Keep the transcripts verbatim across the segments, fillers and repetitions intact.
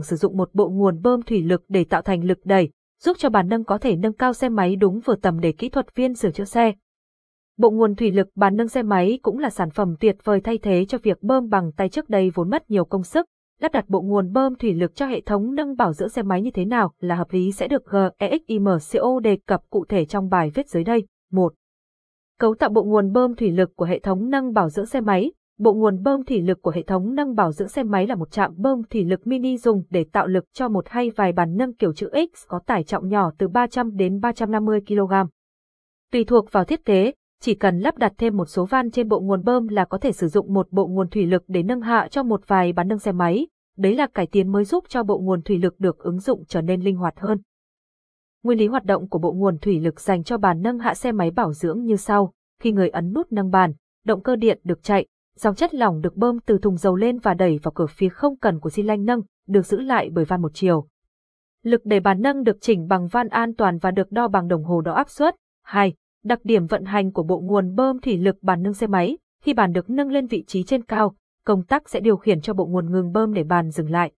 sử dụng một bộ nguồn bơm thủy lực để tạo thành lực đẩy, giúp cho bàn nâng có thể nâng cao xe máy đúng vừa tầm để kỹ thuật viên sửa chữa xe. Bộ nguồn thủy lực bàn nâng xe máy cũng là sản phẩm tuyệt vời thay thế cho việc bơm bằng tay trước đây vốn mất nhiều công sức. Lắp đặt bộ nguồn bơm thủy lực cho hệ thống nâng bảo dưỡng xe máy như thế nào là hợp lý sẽ được GEXIMCO đề cập cụ thể trong bài viết dưới đây. một. Cấu tạo bộ nguồn bơm thủy lực của hệ thống nâng bảo dưỡng xe máy. Bộ nguồn bơm thủy lực của hệ thống nâng bảo dưỡng xe máy là một trạm bơm thủy lực mini dùng để tạo lực cho một hay vài bàn nâng kiểu chữ X có tải trọng nhỏ từ ba trăm đến ba trăm năm mươi ki lô gam. Tùy thuộc vào thiết kế, chỉ cần lắp đặt thêm một số van trên bộ nguồn bơm là có thể sử dụng một bộ nguồn thủy lực để nâng hạ cho một vài bàn nâng xe máy. Đấy là cải tiến mới giúp cho bộ nguồn thủy lực được ứng dụng trở nên linh hoạt hơn. Nguyên lý hoạt động của bộ nguồn thủy lực dành cho bàn nâng hạ xe máy bảo dưỡng như sau. Khi người ấn nút nâng bàn, động cơ điện được chạy, dòng chất lỏng được bơm từ thùng dầu lên và đẩy vào cửa phía không cần của xi lanh nâng, được giữ lại bởi van một chiều. Lực đẩy bàn nâng được chỉnh bằng van an toàn và được đo bằng đồng hồ đo áp suất. hai. Đặc điểm vận hành của bộ nguồn bơm thủy lực bàn nâng xe máy. Khi bàn được nâng lên vị trí trên cao, công tắc sẽ điều khiển cho bộ nguồn ngừng bơm để bàn dừng lại.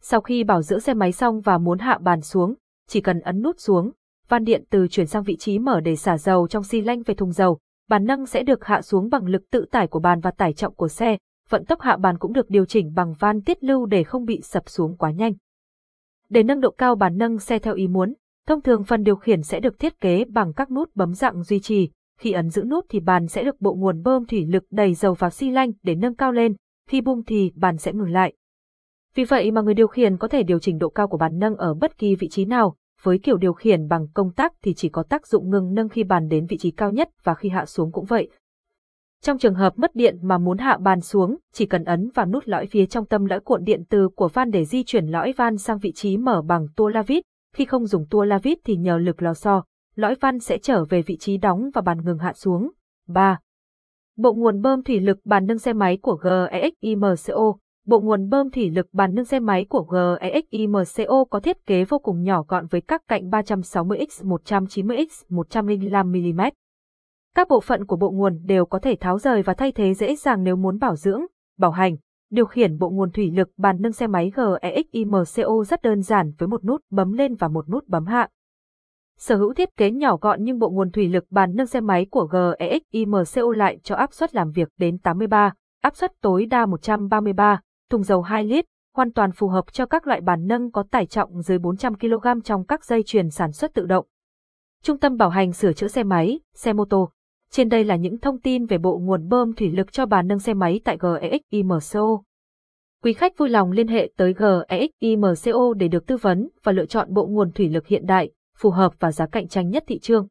Sau khi bảo dưỡng xe máy xong và muốn hạ bàn xuống, chỉ cần ấn nút xuống, van điện từ chuyển sang vị trí mở để xả dầu trong xi lanh về thùng dầu, bàn nâng sẽ được hạ xuống bằng lực tự tải của bàn và tải trọng của xe, vận tốc hạ bàn cũng được điều chỉnh bằng van tiết lưu để không bị sập xuống quá nhanh. Để nâng độ cao bàn nâng xe theo ý muốn, thông thường phần điều khiển sẽ được thiết kế bằng các nút bấm dạng duy trì, khi ấn giữ nút thì bàn sẽ được bộ nguồn bơm thủy lực đẩy dầu vào xi lanh để nâng cao lên, khi bung thì bàn sẽ ngừng lại. Vì vậy mà người điều khiển có thể điều chỉnh độ cao của bàn nâng ở bất kỳ vị trí nào. Với kiểu điều khiển bằng công tắc thì chỉ có tác dụng ngừng nâng khi bàn đến vị trí cao nhất và khi hạ xuống cũng vậy. Trong trường hợp mất điện mà muốn hạ bàn xuống, chỉ cần ấn vào nút lõi phía trong tâm lõi cuộn điện từ của van để di chuyển lõi van sang vị trí mở bằng tua la vít. Khi không dùng tua la vít thì nhờ lực lò xo, lõi van sẽ trở về vị trí đóng và bàn ngừng hạ xuống. ba. Bộ nguồn bơm thủy lực bàn nâng xe máy của GEXIMCO. Bộ nguồn bơm thủy lực bàn nâng xe máy của GEXIMCO có thiết kế vô cùng nhỏ gọn với các cạnh ba trăm sáu mươi nhân một trăm chín mươi nhân một trăm lẻ năm mi li mét. Các bộ phận của bộ nguồn đều có thể tháo rời và thay thế dễ dàng nếu muốn bảo dưỡng, bảo hành. Điều khiển bộ nguồn thủy lực bàn nâng xe máy GEXIMCO rất đơn giản với một nút bấm lên và một nút bấm hạ. Sở hữu thiết kế nhỏ gọn nhưng bộ nguồn thủy lực bàn nâng xe máy của GEXIMCO lại cho áp suất làm việc đến tám mươi ba, áp suất tối đa một trăm ba mươi ba. Thùng dầu hai lít, hoàn toàn phù hợp cho các loại bàn nâng có tải trọng dưới bốn trăm ki lô gam trong các dây chuyền sản xuất tự động. Trung tâm bảo hành sửa chữa xe máy, xe mô tô. Trên đây là những thông tin về bộ nguồn bơm thủy lực cho bàn nâng xe máy tại GEXIMCO. Quý khách vui lòng liên hệ tới GEXIMCO để được tư vấn và lựa chọn bộ nguồn thủy lực hiện đại, phù hợp và giá cạnh tranh nhất thị trường.